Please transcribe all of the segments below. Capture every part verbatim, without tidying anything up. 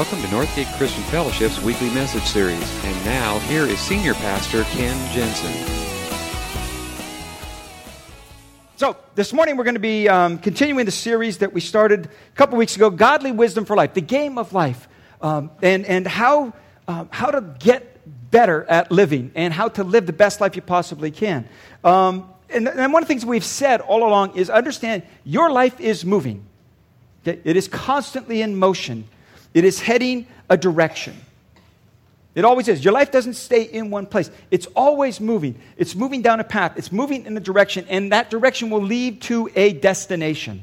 Welcome to Northgate Christian Fellowship's weekly message series. And now, here is Senior Pastor Ken Jensen. So, this morning we're going to be um, continuing the series that we started a couple weeks ago, Godly Wisdom for Life, the game of life, um, and, and how, um, how to get better at living and how to live the best life you possibly can. Um, and, and one of the things we've said all along is understand your life is moving. It is constantly in motion. It is heading a direction. It always is. Your life doesn't stay in one place. It's always moving. It's moving down a path. It's moving in a direction, and that direction will lead to a destination.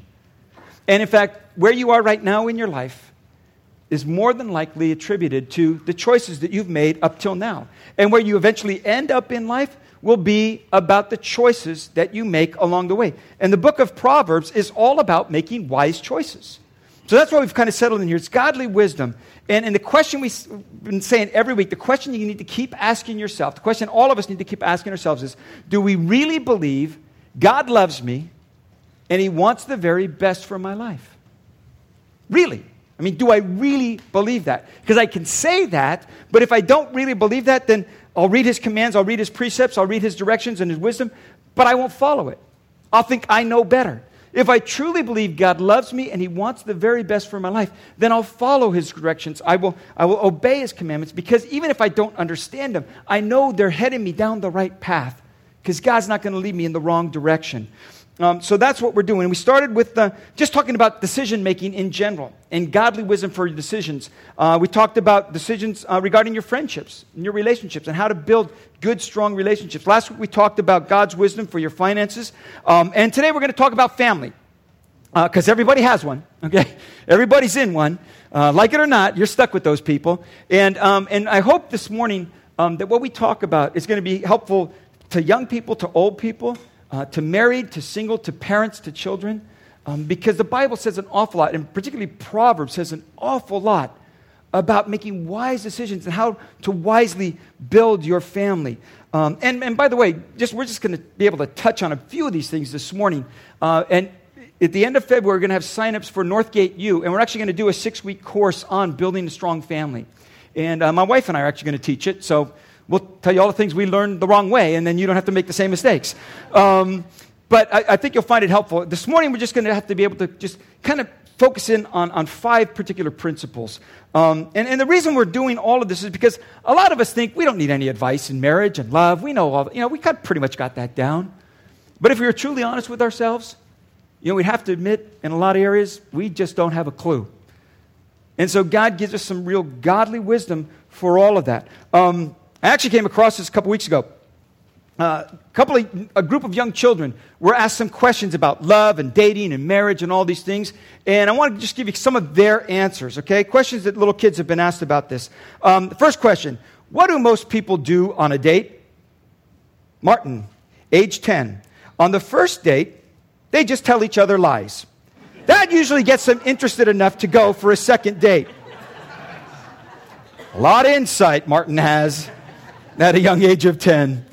And in fact, where you are right now in your life is more than likely attributed to the choices that you've made up till now. And where you eventually end up in life will be about the choices that you make along the way. And the book of Proverbs is all about making wise choices. So that's why we've kind of settled in here. It's godly wisdom. And, and the question we've been saying every week, the question you need to keep asking yourself, the question all of us need to keep asking ourselves is, do we really believe God loves me and He wants the very best for my life? Really? I mean, do I really believe that? Because I can say that, but if I don't really believe that, then I'll read His commands, I'll read His precepts, I'll read His directions and His wisdom, but I won't follow it. I'll think I know better. If I truly believe God loves me and He wants the very best for my life, then I'll follow His directions. I will, I will obey His commandments because even if I don't understand them, I know they're heading me down the right path because God's not going to lead me in the wrong direction. Um, so that's what we're doing. And we started with the, just talking about decision-making in general and godly wisdom for decisions. Uh, we talked about decisions uh, regarding your friendships and your relationships and how to build good, strong relationships. Last week, we talked about God's wisdom for your finances. Um, and today, we're going to talk about family because uh, everybody has one, okay? Everybody's in one. Uh, like it or not, you're stuck with those people. And, um, and I hope this morning um, that what we talk about is going to be helpful to young people, to old people, Uh, to married, to single, to parents, to children, um, because the Bible says an awful lot, and particularly Proverbs says an awful lot about making wise decisions and how to wisely build your family. Um, and, and by the way, just we're just going to be able to touch on a few of these things this morning. Uh, and at the end of February, we're going to have signups for Northgate U, and we're actually going to do a six-week course on building a strong family. And uh, my wife and I are actually going to teach it, so we'll tell you all the things we learned the wrong way, and then you don't have to make the same mistakes. Um, but I, I think you'll find it helpful. This morning, we're just going to have to be able to just kind of focus in on, on five particular principles. Um, and, and the reason we're doing all of this is because a lot of us think we don't need any advice in marriage and love. We know all that. You know, we kind of pretty much got that down. But if we were truly honest with ourselves, you know, we'd have to admit in a lot of areas, we just don't have a clue. And so God gives us some real godly wisdom for all of that. Um I actually came across this a couple weeks ago. Uh, a, couple of, a group of young children were asked some questions about love and dating and marriage and all these things. And I want to just give you some of their answers, okay? Questions that little kids have been asked about this. Um, the first question, what do most people do on a date? Martin, age ten. On the first date, they just tell each other lies. That usually gets them interested enough to go for a second date. A lot of insight Martin has at a young age of ten.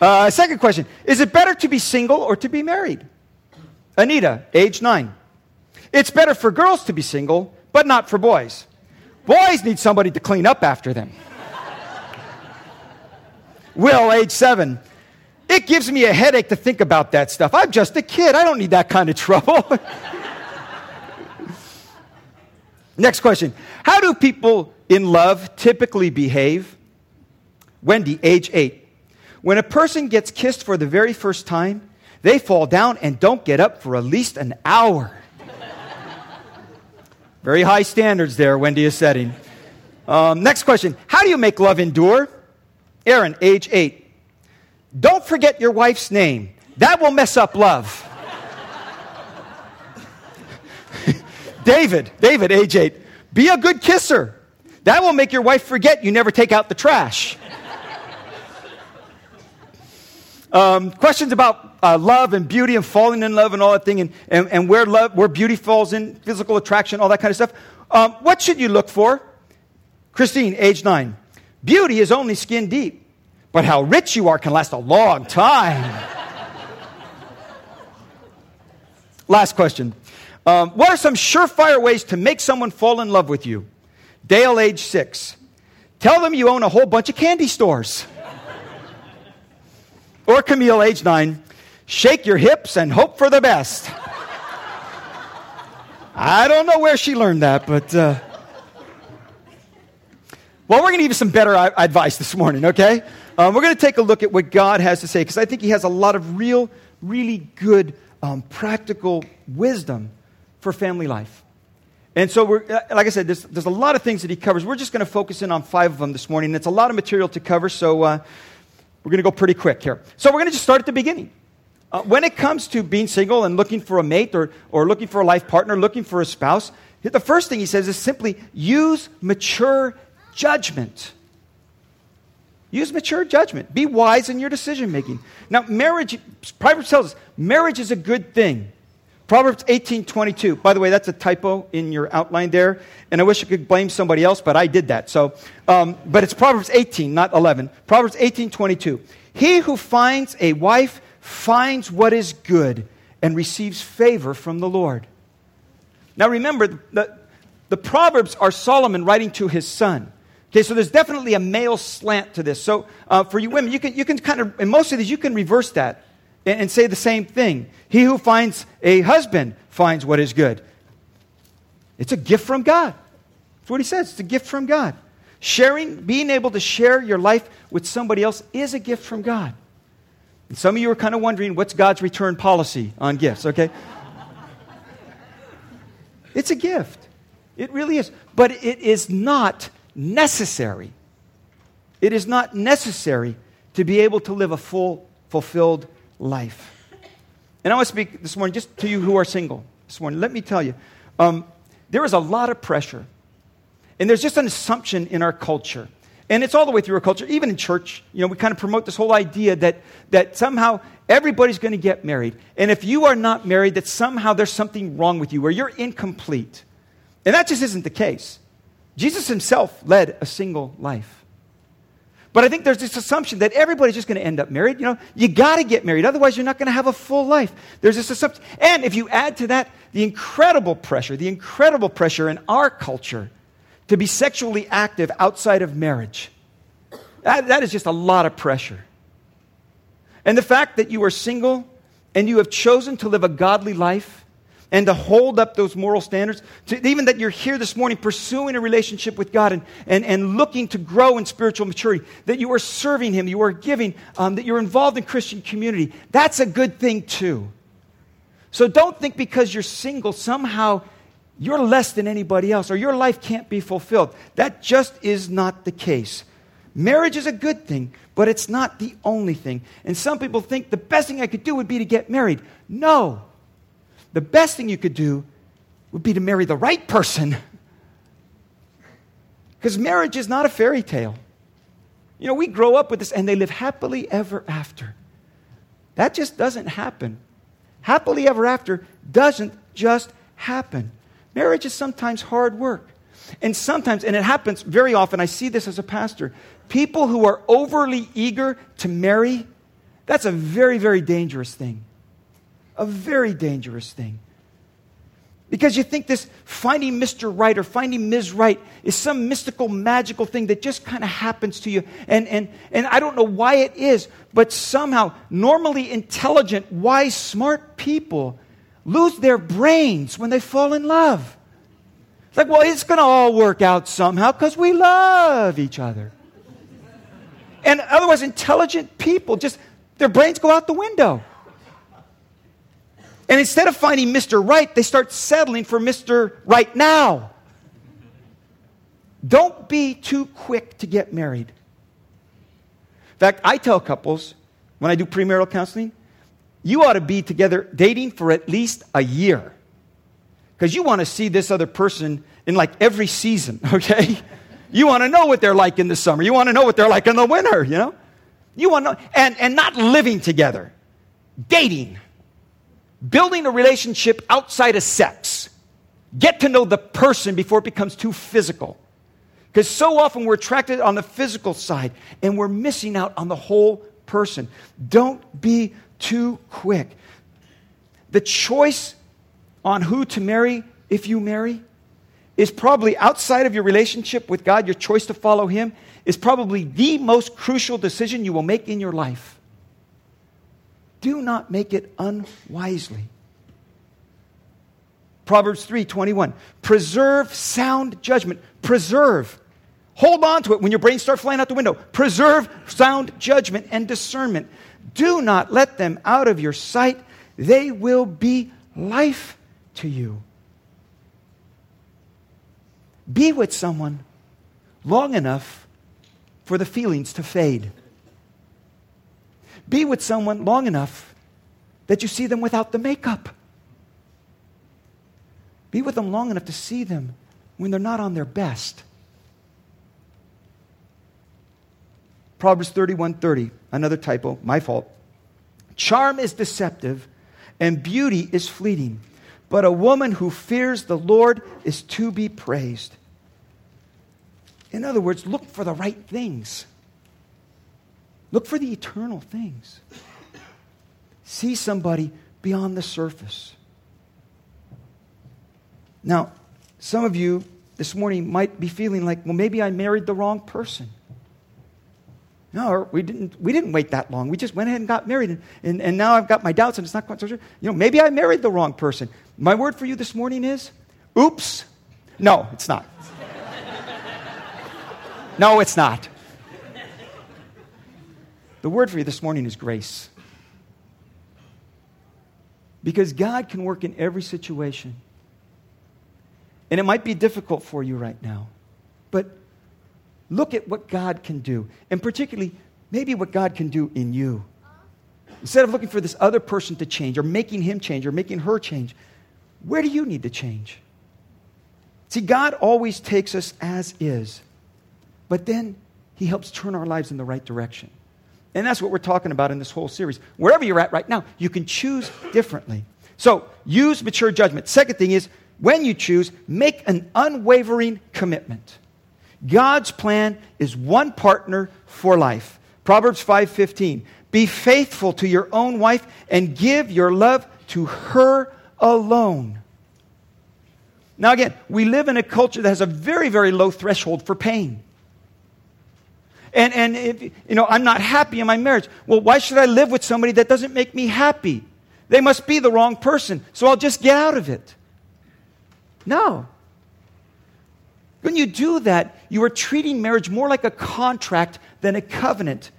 Uh, second question, is it better to be single or to be married? Anita, age nine. It's better for girls to be single, but not for boys. Boys need somebody to clean up after them. Will, age seven. It gives me a headache to think about that stuff. I'm just a kid. I don't need that kind of trouble. Next question, how do people in love typically behave? Wendy, age eight. When a person gets kissed for the very first time, they fall down and don't get up for at least an hour. Very high standards there, Wendy is setting. Um, next question. How do you make love endure? Aaron, age eight. Don't forget your wife's name. That will mess up love. David, David, age eight. Be a good kisser. That will make your wife forget you never take out the trash. Um, questions about uh, love and beauty and falling in love and all that thing and, and, and where love, where beauty falls in, physical attraction, all that kind of stuff. Um, what should you look for? Christine, age nine. Beauty is only skin deep, but how rich you are can last a long time. Last question. Um, what are some surefire ways to make someone fall in love with you? Dale, age six. Tell them you own a whole bunch of candy stores. Or Camille, age nine. Shake your hips and hope for the best. I don't know where she learned that, but... Uh... Well, we're going to give you some better advice this morning, okay? Um, we're going to take a look at what God has to say, because I think he has a lot of real, really good, um, practical wisdom for family life. And so, we're, like I said, there's, there's a lot of things that he covers. We're just going to focus in on five of them this morning. It's a lot of material to cover, so uh, we're going to go pretty quick here. So we're going to just start at the beginning. Uh, when it comes to being single and looking for a mate or, or looking for a life partner, looking for a spouse, the first thing he says is simply use mature judgment. Use mature judgment. Be wise in your decision making. Now, marriage, Proverbs tells us, marriage is a good thing. Proverbs eighteen twenty-two. By the way, that's a typo in your outline there, and I wish I could blame somebody else, but I did that. So, um, but it's Proverbs eighteen, not eleven. Proverbs eighteen twenty-two. He who finds a wife finds what is good and receives favor from the Lord. Now, remember the the Proverbs are Solomon writing to his son. Okay, so there's definitely a male slant to this. So uh, for you women, you can you can kind of, in most of these, you can reverse that and, and say the same thing. He who finds a husband finds what is good. It's a gift from God. That's what he says. It's a gift from God. Sharing, being able to share your life with somebody else is a gift from God. And some of you are kind of wondering, what's God's return policy on gifts, okay? It's a gift. It really is. But it is not necessary. It is not necessary to be able to live a full, fulfilled life. And I want to speak this morning just to you who are single this morning. Let me tell you, um, there is a lot of pressure. And there's just an assumption in our culture. And it's all the way through our culture, even in church. You know, we kind of promote this whole idea that, that somehow everybody's going to get married. And if you are not married, that somehow there's something wrong with you or you're incomplete. And that just isn't the case. Jesus himself led a single life. But I think there's this assumption that everybody's just going to end up married. You know, you got to get married. Otherwise, you're not going to have a full life. There's this assumption. And if you add to that the incredible pressure, the incredible pressure in our culture to be sexually active outside of marriage. That, that is just a lot of pressure. And the fact that you are single and you have chosen to live a godly life and to hold up those moral standards, to, even that you're here this morning pursuing a relationship with God and, and, and looking to grow in spiritual maturity, that you are serving him, you are giving, um, that you're involved in Christian community, that's a good thing too. So don't think because you're single somehow you're less than anybody else, or your life can't be fulfilled. That just is not the case. Marriage is a good thing, but it's not the only thing. And some people think the best thing I could do would be to get married. No. The best thing you could do would be to marry the right person. Because marriage is not a fairy tale. You know, we grow up with this, and they live happily ever after. That just doesn't happen. Happily ever after doesn't just happen. Marriage is sometimes hard work. And sometimes, and it happens very often, I see this as a pastor, people who are overly eager to marry, that's a very, very dangerous thing. A very dangerous thing. Because you think this finding Mister Right or finding Miz Right is some mystical, magical thing that just kind of happens to you. And, and, and I don't know why it is, but somehow normally intelligent, wise, smart people lose their brains when they fall in love. It's like, well, it's going to all work out somehow because we love each other. And otherwise, intelligent people, just their brains go out the window. And instead of finding Mister Right, they start settling for Mister Right Now. Don't be too quick to get married. In fact, I tell couples when I do premarital counseling, you ought to be together dating for at least a year because you want to see this other person in like every season, okay? You want to know what they're like in the summer. You want to know what they're like in the winter, you know? You want to know, and, and not living together, dating, building a relationship outside of sex. Get to know the person before it becomes too physical because so often we're attracted on the physical side and we're missing out on the whole person. Don't be too quick. The choice on who to marry, if you marry, is probably, outside of your relationship with God, your choice to follow Him, is probably the most crucial decision you will make in your life. Do not make it unwisely. Proverbs three twenty-one, preserve sound judgment. Preserve. Hold on to it when your brains start flying out the window. Preserve sound judgment and discernment. Do not let them out of your sight. They will be life to you. Be with someone long enough for the feelings to fade. Be with someone long enough that you see them without the makeup. Be with them long enough to see them when they're not on their best. Proverbs thirty-one thirty, another typo, my fault. Charm is deceptive and beauty is fleeting, but a woman who fears the Lord is to be praised. In other words, look for the right things. Look for the eternal things. See somebody beyond the surface. Now, some of you this morning might be feeling like, well, maybe I married the wrong person. No, or we didn't we didn't wait that long. We just went ahead and got married, and, and, and now I've got my doubts, and it's not quite so sure. You know, maybe I married the wrong person. My word for you this morning is, oops. No, it's not. No, it's not. The word for you this morning is grace. Because God can work in every situation. And it might be difficult for you right now, but look at what God can do, and particularly maybe what God can do in you. Instead of looking for this other person to change or making him change or making her change, where do you need to change? See, God always takes us as is, but then He helps turn our lives in the right direction. And that's what we're talking about in this whole series. Wherever you're at right now, you can choose differently. So use mature judgment. Second thing is, when you choose, make an unwavering commitment. God's plan is one partner for life. Proverbs five fifteen, be faithful to your own wife and give your love to her alone. Now again, we live in a culture that has a very, very low threshold for pain. And, and if, you know, I'm not happy in my marriage. Well, why should I live with somebody that doesn't make me happy? They must be the wrong person, so I'll just get out of it. No. When you do that, you are treating marriage more like a contract than a covenant.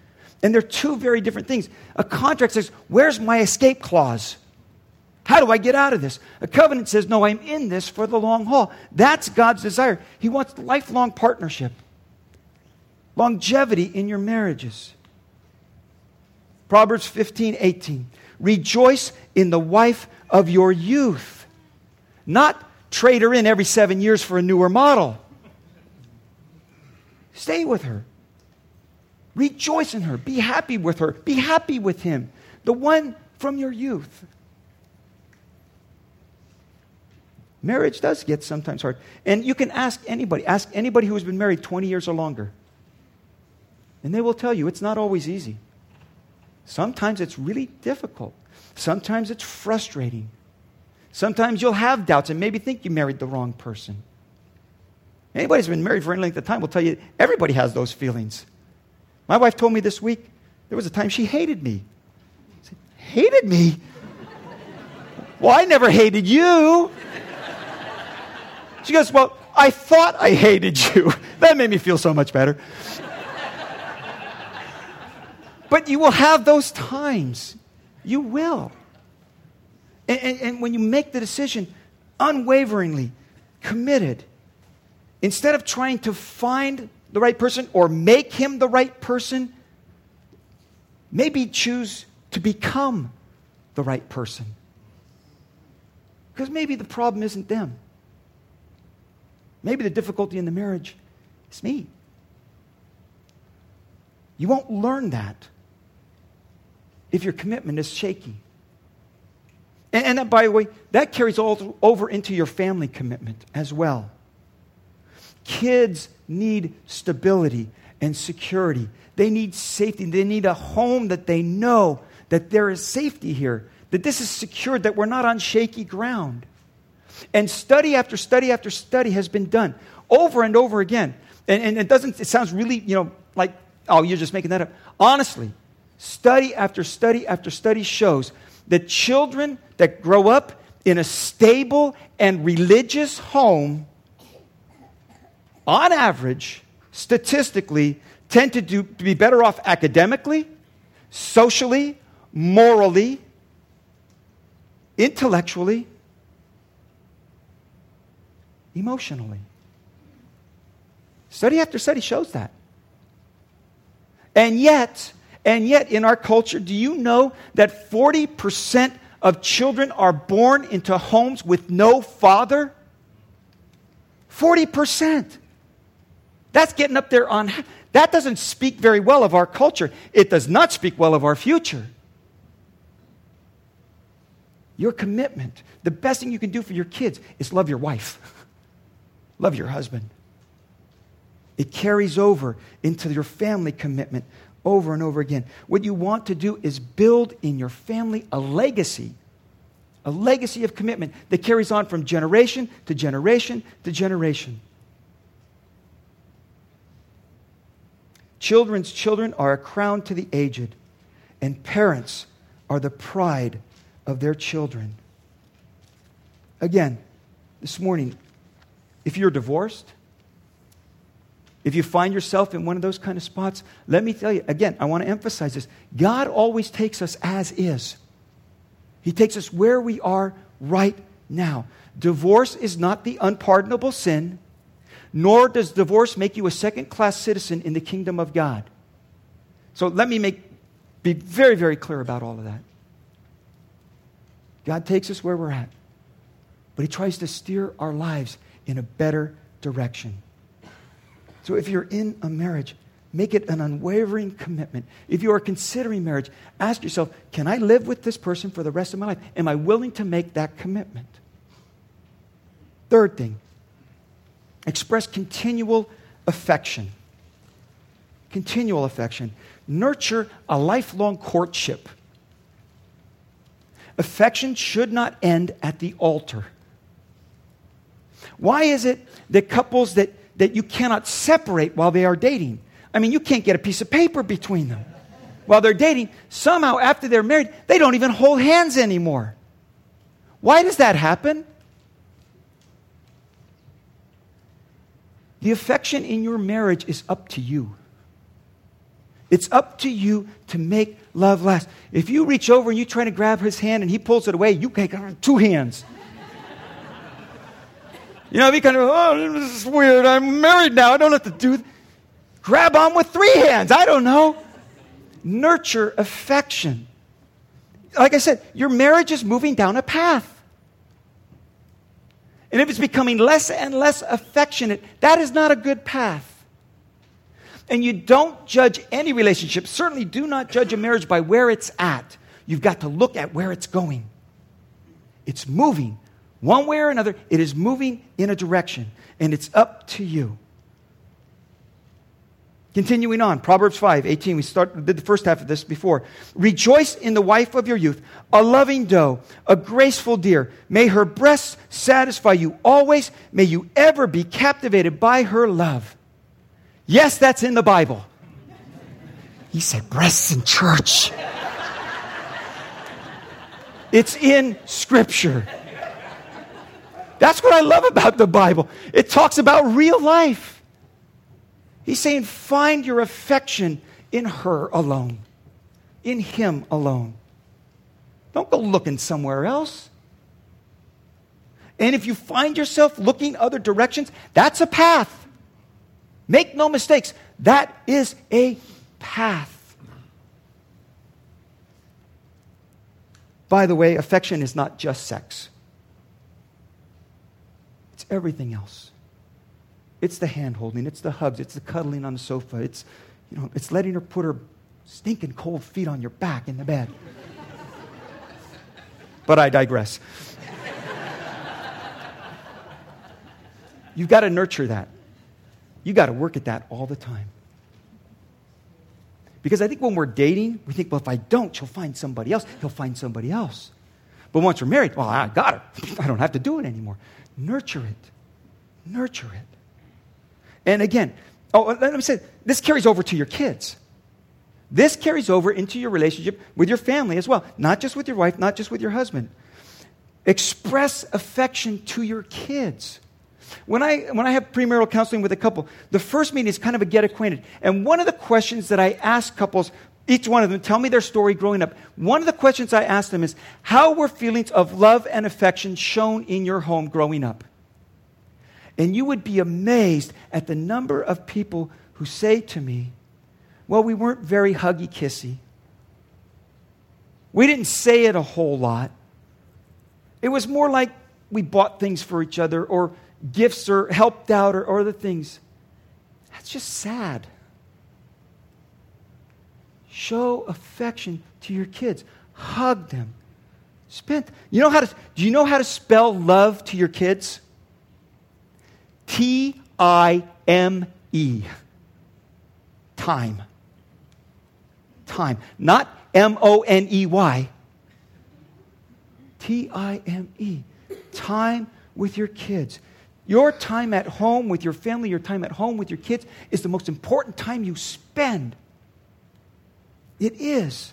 And they're two very different things. A contract says, where's my escape clause? How do I get out of this? A covenant says, no, I'm in this for the long haul. That's God's desire. He wants lifelong partnership, longevity in your marriages. Proverbs fifteen eighteen, rejoice in the wife of your youth, not trade her in every seven years for a newer model. Stay with her. Rejoice in her. Be happy with her. Be happy with him. The one from your youth. Marriage does get sometimes hard. And you can ask anybody. Ask anybody who has been married twenty years or longer. And they will tell you it's not always easy. Sometimes it's really difficult. Sometimes it's frustrating. Sometimes you'll have doubts and maybe think you married the wrong person. Anybody who's been married for any length of time will tell you everybody has those feelings. My wife told me this week there was a time she hated me. I said, hated me? Well, I never hated you. She goes, well, I thought I hated you. That made me feel so much better. But you will have those times. You will. And, and, and when you make the decision, unwaveringly committed, instead of trying to find the right person or make him the right person, maybe choose to become the right person. Because maybe the problem isn't them. Maybe the difficulty in the marriage is me. You won't learn that if your commitment is shaky. And, and that, by the way, that carries all over into your family commitment as well. Kids need stability and security. They need safety. They need a home that they know that there is safety here, that this is secured, that we're not on shaky ground. And study after study after study has been done over and over again. And, and it doesn't, it sounds really, you know, like, oh, you're just making that up. Honestly, study after study after study shows that children that grow up in a stable and religious home, on average, statistically, tend to, do, to be better off academically, socially, morally, intellectually, emotionally. Study after study shows that. And yet, and yet in our culture, do you know that forty percent of children are born into homes with no father? forty percent. That's getting up there on... That doesn't speak very well of our culture. It does not speak well of our future. Your commitment, the best thing you can do for your kids is love your wife. Love your husband. It carries over into your family commitment over and over again. What you want to do is build in your family a legacy, a legacy of commitment that carries on from generation to generation to generation. Children's children are a crown to the aged, and parents are the pride of their children. Again, this morning, if you're divorced, if you find yourself in one of those kind of spots, let me tell you, again, I want to emphasize this. God always takes us as is. He takes us where we are right now. Divorce is not the unpardonable sin, nor does divorce make you a second-class citizen in the kingdom of God. So let me make, be very, very clear about all of that. God takes us where we're at, but He tries to steer our lives in a better direction. So if you're in a marriage, make it an unwavering commitment. If you are considering marriage, ask yourself, can I live with this person for the rest of my life? Am I willing to make that commitment? Third thing, express continual affection. Continual affection. Nurture a lifelong courtship. Affection should not end at the altar. Why is it that couples that that you cannot separate while they are dating? I mean, you can't get a piece of paper between them while they're dating. Somehow, after they're married, they don't even hold hands anymore. Why does that happen? The affection in your marriage is up to you. It's up to you to make love last. If you reach over and you try to grab his hand and he pulls it away, you can't, two hands. You know, be kind of, oh, this is weird. I'm married now. I don't have to do. Th- Grab on with three hands. I don't know. Nurture affection. Like I said, your marriage is moving down a path. And if it's becoming less and less affectionate, that is not a good path. And you don't judge any relationship. Certainly do not judge a marriage by where it's at. You've got to look at where it's going. It's moving. One way or another, it is moving in a direction, and it's up to you. Continuing on, Proverbs five eighteen, we start, did the first half of this before. Rejoice in the wife of your youth, a loving doe, a graceful deer. May her breasts satisfy you always. May you ever be captivated by her love. Yes, that's in the Bible. He said breasts in church. It's in Scripture. That's what I love about the Bible. It talks about real life. He's saying, find your affection in her alone, in him alone. Don't go looking somewhere else. And if you find yourself looking other directions, that's a path. Make no mistakes, that is a path. By the way, affection is not just sex. It's everything else. It's the hand-holding, it's the hugs, it's the cuddling on the sofa, it's, you know, it's letting her put her stinking cold feet on your back in the bed. But I digress. You've got to nurture that. You've got to work at that all the time. Because I think when we're dating, we think, well, if I don't, she'll find somebody else. He'll find somebody else. But once you're married, well, I got her. I don't have to do it anymore. Nurture it. Nurture it. And again, oh, let me say, this carries over to your kids. This carries over into your relationship with your family as well. Not just with your wife, not just with your husband. Express affection to your kids. When I when I have premarital counseling with a couple, the first meeting is kind of a get acquainted. And one of the questions that I ask couples, each one of them, tell me their story growing up. One of the questions I ask them is, how were feelings of love and affection shown in your home growing up? And you would be amazed at the number of people who say to me, well, we weren't very huggy-kissy. We didn't say it a whole lot. It was more like we bought things for each other or gifts or helped out or, or other things. That's just sad. Show affection to your kids. Hug them. Spend. You know how to, do you know how to spell love to your kids? T I M E. Time. Time. Not M O N E Y. T I M E. Time with your kids. Your time at home with your family, your time at home with your kids is the most important time you spend. It is.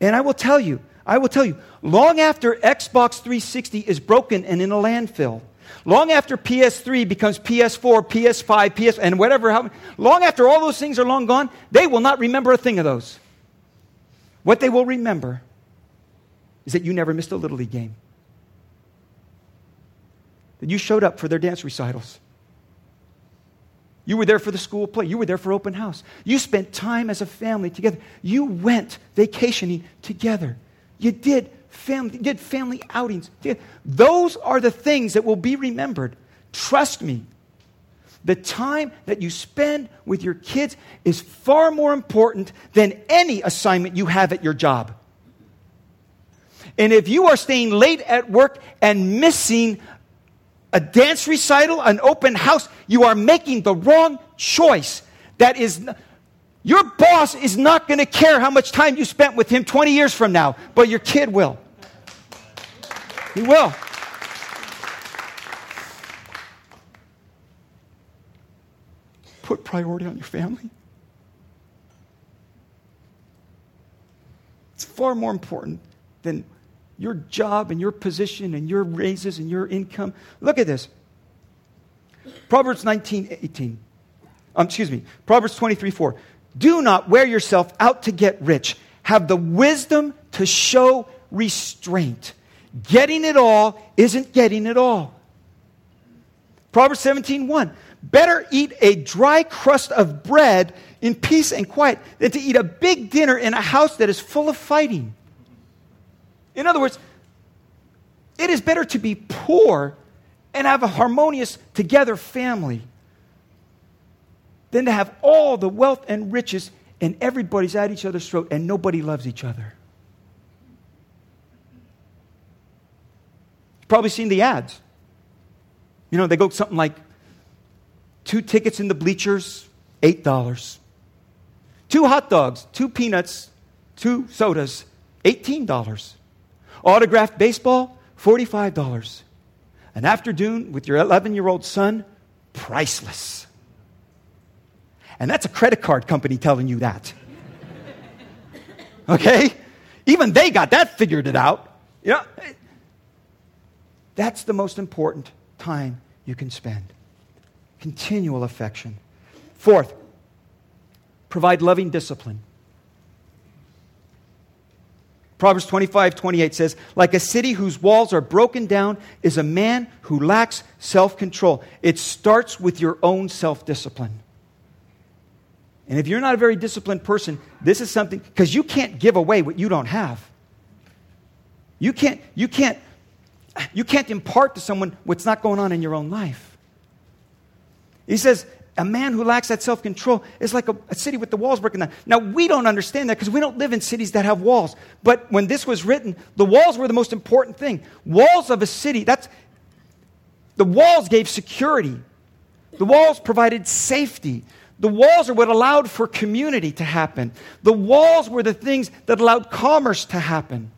And I will tell you, I will tell you, long after Xbox three sixty is broken and in a landfill, long after P S three becomes P S four, P S five, P S, and whatever, how, long after all those things are long gone, they will not remember a thing of those. What they will remember is that you never missed a Little League game. That you showed up for their dance recitals. You were there for the school play. You were there for open house. You spent time as a family together. You went vacationing together. You did family, did family outings. Those are the things that will be remembered. Trust me. The time that you spend with your kids is far more important than any assignment you have at your job. And if you are staying late at work and missing a dance recital, an open house, you are making the wrong choice. That is, your boss is not going to care how much time you spent with him twenty years from now, but your kid will. He will. Put priority on your family. It's far more important than your job and your position and your raises and your income. Look at this. Proverbs nineteen eighteen. Um, excuse me. Proverbs twenty-three four. Do not wear yourself out to get rich. Have the wisdom to show restraint. Getting it all isn't getting it all. Proverbs seventeen one. Better eat a dry crust of bread in peace and quiet than to eat a big dinner in a house that is full of fighting. In other words, it is better to be poor and have a harmonious, together family than to have all the wealth and riches and everybody's at each other's throat and nobody loves each other. You've probably seen the ads. You know, they go something like, two tickets in the bleachers, eight dollars. Two hot dogs, two peanuts, two sodas, eighteen dollars. Autographed baseball, forty-five dollars. An afternoon with your eleven-year-old son, priceless. And that's a credit card company telling you that. Okay? Even they got that figured it out. You know, that's the most important time you can spend. Continual affection. Fourth, provide loving discipline. Proverbs twenty-five twenty-eight says, like a city whose walls are broken down is a man who lacks self-control. It starts with your own self-discipline. And if you're not a very disciplined person, this is something, because you can't give away what you don't have. You can't, you can't, you can't impart to someone what's not going on in your own life. He says, a man who lacks that self-control is like a, a city with the walls broken down. Now, we don't understand that because we don't live in cities that have walls. But when this was written, the walls were the most important thing. Walls of a city, that's, the walls gave security. The walls provided safety. The walls are what allowed for community to happen. The walls were the things that allowed commerce to happen.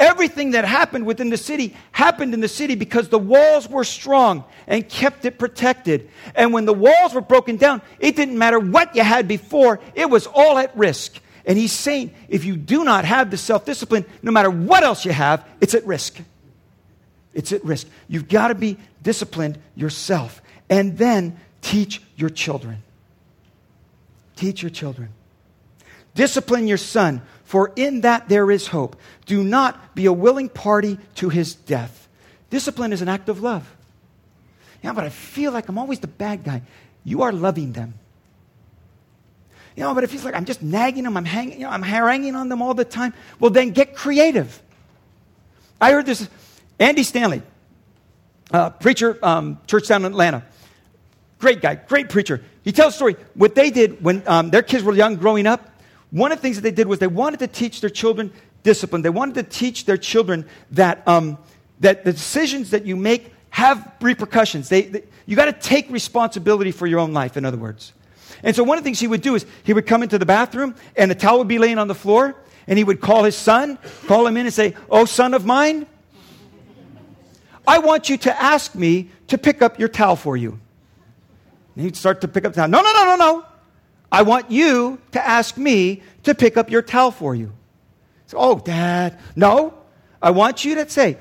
Everything that happened within the city happened in the city because the walls were strong and kept it protected. And when the walls were broken down, it didn't matter what you had before. It was all at risk. And he's saying, if you do not have the self-discipline, no matter what else you have, it's at risk. It's at risk. You've got to be disciplined yourself. And then teach your children. Teach your children. Discipline your son, for in that there is hope. Do not be a willing party to his death. Discipline is an act of love. Yeah, but I feel like I'm always the bad guy. You are loving them. You know, but it feels like I'm just nagging them, I'm hanging, you know, I'm haranguing on them all the time. Well, then get creative. I heard this, Andy Stanley, uh, preacher, um, church down in Atlanta. Great guy, great preacher. He tells a story. What they did when um, their kids were young growing up, one of the things that they did was they wanted to teach their children discipline. They wanted to teach their children that um, that the decisions that you make have repercussions. They, they you got to take responsibility for your own life, in other words. And so one of the things he would do is he would come into the bathroom and the towel would be laying on the floor and he would call his son, call him in and say, "Oh, son of mine, I want you to ask me to pick up your towel for you." And he'd start to pick up the towel. "No, no, no, no, no. I want you to ask me to pick up your towel for you." So, "Oh, Dad, no. I want you to say,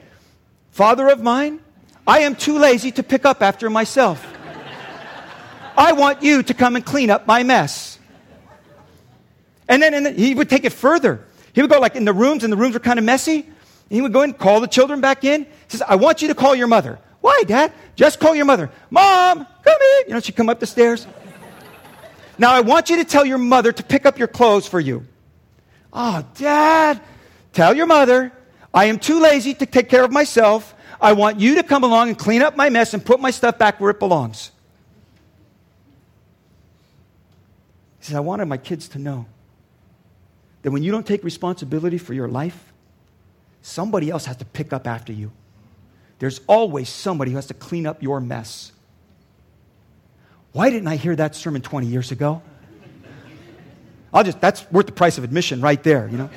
Father of mine, I am too lazy to pick up after myself. I want you to come and clean up my mess." And then and he would take it further. He would go like in the rooms, and the rooms were kind of messy. And he would go in, call the children back in. He says, "I want you to call your mother." "Why, Dad?" "Just call your mother." "Mom, come in." You know, she'd come up the stairs. "Now I want you to tell your mother to pick up your clothes for you." "Oh, Dad, tell your mother, I am too lazy to take care of myself. I want you to come along and clean up my mess and put my stuff back where it belongs." He says, I wanted my kids to know that when you don't take responsibility for your life, somebody else has to pick up after you. There's always somebody who has to clean up your mess. Why didn't I hear that sermon twenty years ago? I'll just, that's worth the price of admission right there, you know?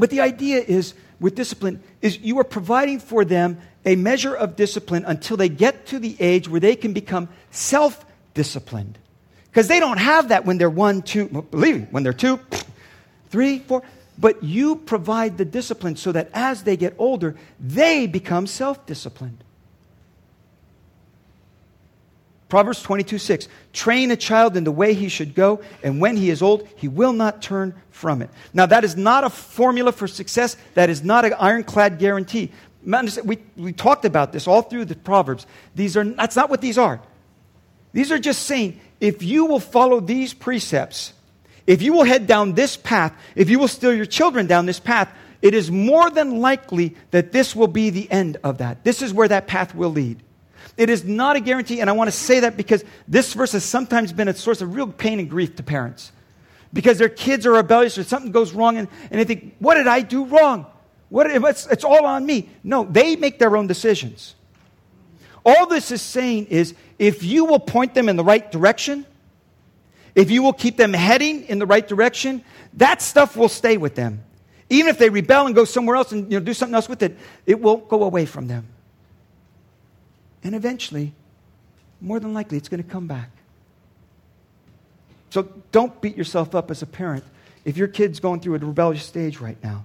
But the idea is, with discipline, is you are providing for them a measure of discipline until they get to the age where they can become self-disciplined. Because they don't have that when they're one, two, well, believe me, when they're two, three, four. But you provide the discipline so that as they get older, they become self-disciplined. Proverbs twenty-two six, train a child in the way he should go, and when he is old, he will not turn from it. Now, that is not a formula for success. That is not an ironclad guarantee. We, we talked about this all through the Proverbs. These are, that's not what these are. These are just saying, if you will follow these precepts, if you will head down this path, if you will steer your children down this path, it is more than likely that this will be the end of that. This is where that path will lead. It is not a guarantee, and I want to say that because this verse has sometimes been a source of real pain and grief to parents because their kids are rebellious or something goes wrong, and, and they think, what did I do wrong? What, it's, it's all on me. No, they make their own decisions. All this is saying is if you will point them in the right direction, if you will keep them heading in the right direction, that stuff will stay with them. Even if they rebel and go somewhere else and you know, do something else with it, it won't go away from them. And eventually, more than likely, it's going to come back. So don't beat yourself up as a parent if your kid's going through a rebellious stage right now.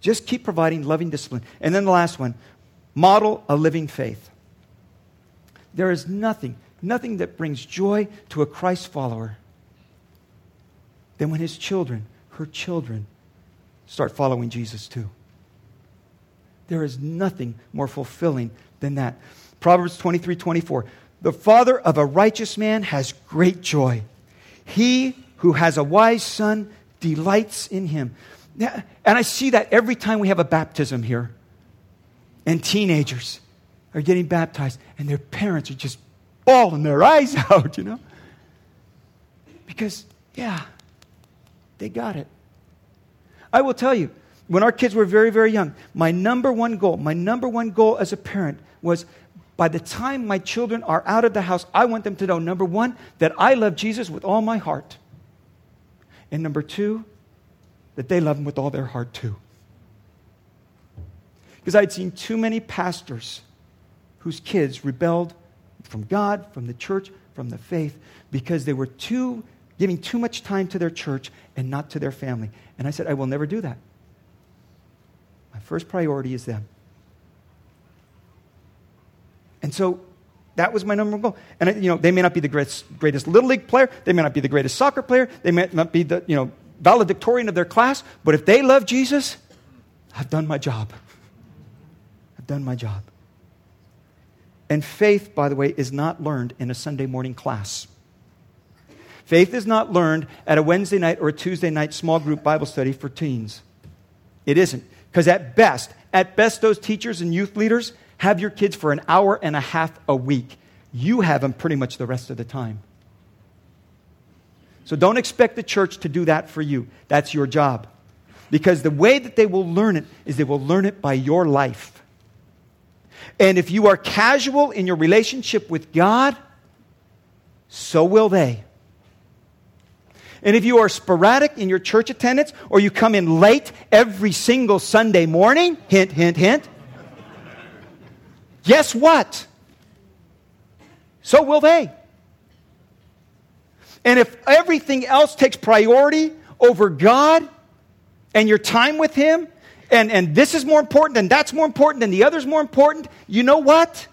Just keep providing loving discipline. And then the last one, model a living faith. There is nothing, nothing that brings joy to a Christ follower than when his children, her children, start following Jesus too. There is nothing more fulfilling than that. Proverbs twenty-three twenty-four. The father of a righteous man has great joy. He who has a wise son delights in him. And I see that every time we have a baptism here. And teenagers are getting baptized. And their parents are just bawling their eyes out, you know. Because, yeah, they got it. I will tell you, when our kids were very, very young, my number one goal, my number one goal as a parent was, by the time my children are out of the house, I want them to know, number one, that I love Jesus with all my heart. And number two, that they love him with all their heart too. because I'd seen too many pastors whose kids rebelled from God, from the church, from the faith, because they were too giving too much time to their church and not to their family. And I said, I will never do that. My first priority is them. And so that was my number one goal. And, you know, they may not be the greatest, greatest Little League player. They may not be the greatest soccer player. They may not be the, you know, valedictorian of their class. But if they love Jesus, I've done my job. I've done my job. And faith, by the way, is not learned in a Sunday morning class. Faith is not learned at a Wednesday night or a Tuesday night small group Bible study for teens. It isn't. Because at best, at best, those teachers and youth leaders have your kids for an hour and a half a week. You have them pretty much the rest of the time. So don't expect the church to do that for you. That's your job. Because the way that they will learn it is they will learn it by your life. And if you are casual in your relationship with God, so will they. And if you are sporadic in your church attendance, or you come in late every single Sunday morning, hint, hint, hint, guess what? So will they. And if everything else takes priority over God and your time with Him, and, and this is more important, and that's more important, and the other's more important, you know what?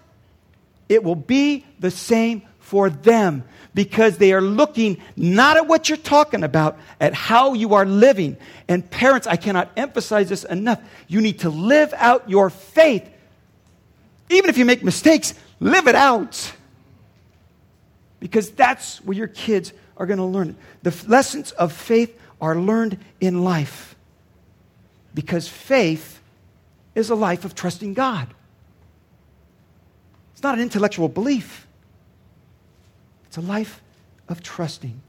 It will be the same for them, because they are looking not at what you're talking about, at how you are living. And parents, I cannot emphasize this enough. You need to live out your faith. Even if you make mistakes, live it out. Because that's where your kids are going to learn it. The f- lessons of faith are learned in life. Because faith is a life of trusting God. It's not an intellectual belief. It's a life of trusting.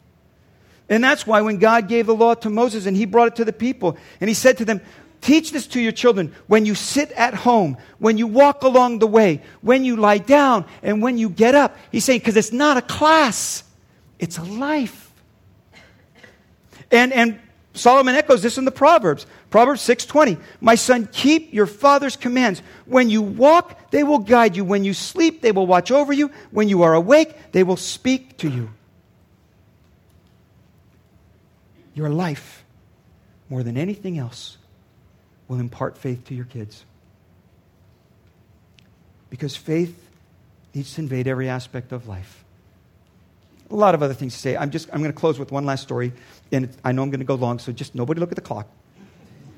And that's why when God gave the law to Moses and he brought it to the people, and he said to them, teach this to your children when you sit at home, when you walk along the way, when you lie down, and when you get up. He's saying, because it's not a class, it's a life. And and Solomon echoes this in the Proverbs. Proverbs six twenty. My son, keep your father's commands. When you walk, they will guide you. When you sleep, they will watch over you. When you are awake, they will speak to you. Your life, more than anything else, will impart faith to your kids. Because faith needs to invade every aspect of life. A lot of other things to say. I'm just I'm going to close with one last story, and it's, I know I'm going to go long, so just nobody look at the clock.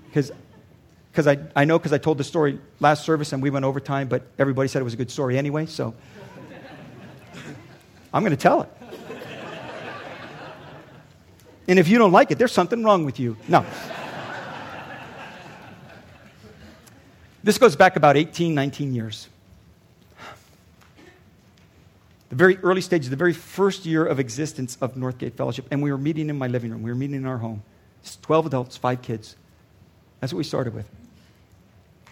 Because I, I know because I told the story last service, and we went over time, but everybody said it was a good story anyway, so I'm going to tell it. And if you don't like it, there's something wrong with you. No. This goes back about eighteen, nineteen years. The very early stages, the very first year of existence of Northgate Fellowship. And we were meeting in my living room. We were meeting in our home. It's twelve adults, five kids. That's what we started with.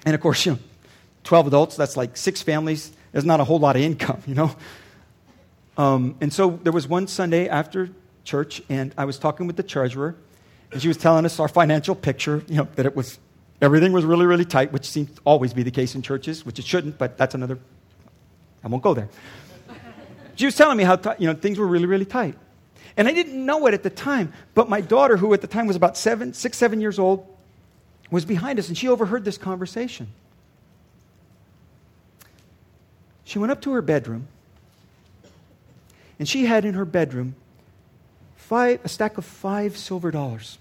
And of course, you know, twelve adults, that's like six families. There's not a whole lot of income, you know. Um, and so there was one Sunday after church, and I was talking with the treasurer, and she was telling us our financial picture, you know, that it was... Everything was really, really tight, which seems to always be the case in churches, which it shouldn't, but that's another, I won't go there. She was telling me how t- you know, things were really, really tight. And I didn't know it at the time, but my daughter, who at the time was about seven, six, seven years old, was behind us, and she overheard this conversation. She went up to her bedroom, and she had in her bedroom five, a stack of five silver dollars.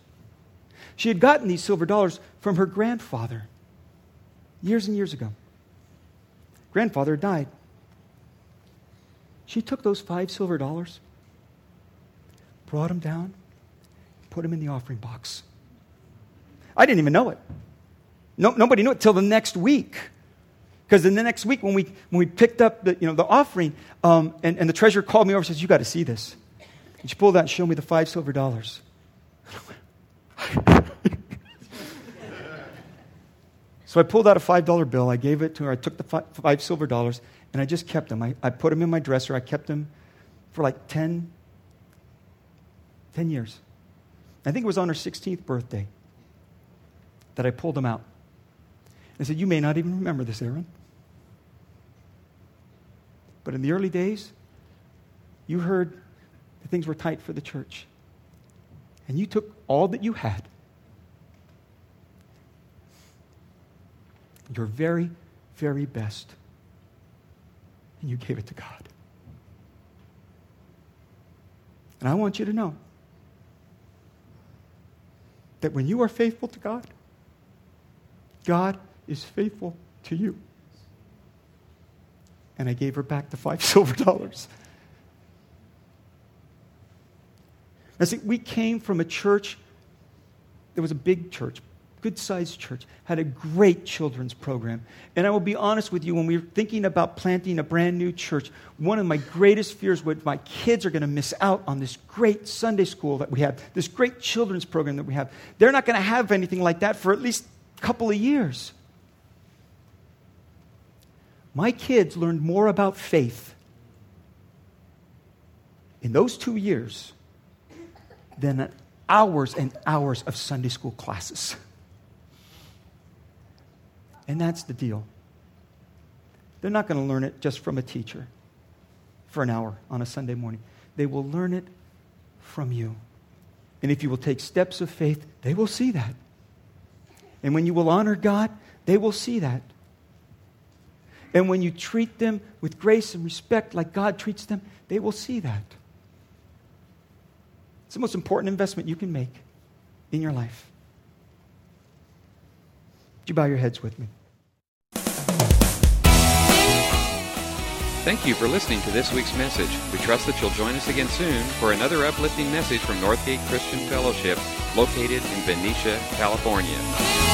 She had gotten these silver dollars from her grandfather years and years ago. Grandfather died. She took those five silver dollars, brought them down, put them in the offering box. I didn't even know it. No, nobody knew it till the next week. Because in the next week, when we when we picked up the you know the offering, um, and, and the treasurer called me over and says, "You got to see this." And she pulled out and showed me the five silver dollars. So I pulled out a five dollar bill. I gave it to her. I took the five, five silver dollars, and I just kept them. I, I put them in my dresser. I kept them for like ten, ten years. I think it was on her sixteenth birthday that I pulled them out. I said, you may not even remember this, Aaron. But in the early days, you heard that things were tight for the church. And you took all that you had. Your very, very best. And you gave it to God. And I want you to know that when you are faithful to God, God is faithful to you. And I gave her back the five silver dollars. Now see, we came from a church that was a big church, good-sized church, had a great children's program. And I will be honest with you, when we were thinking about planting a brand new church, one of my greatest fears was my kids are going to miss out on this great Sunday school that we have, this great children's program that we have. They're not going to have anything like that for at least a couple of years. My kids learned more about faith in those two years than hours and hours of Sunday school classes. And that's the deal. They're not going to learn it just from a teacher for an hour on a Sunday morning. They will learn it from you. And if you will take steps of faith, they will see that. And when you will honor God, they will see that. And when you treat them with grace and respect like God treats them, they will see that. It's the most important investment you can make in your life. Would you bow your heads with me? Thank you for listening to this week's message. We trust that you'll join us again soon for another uplifting message from Northgate Christian Fellowship, located in Benicia, California.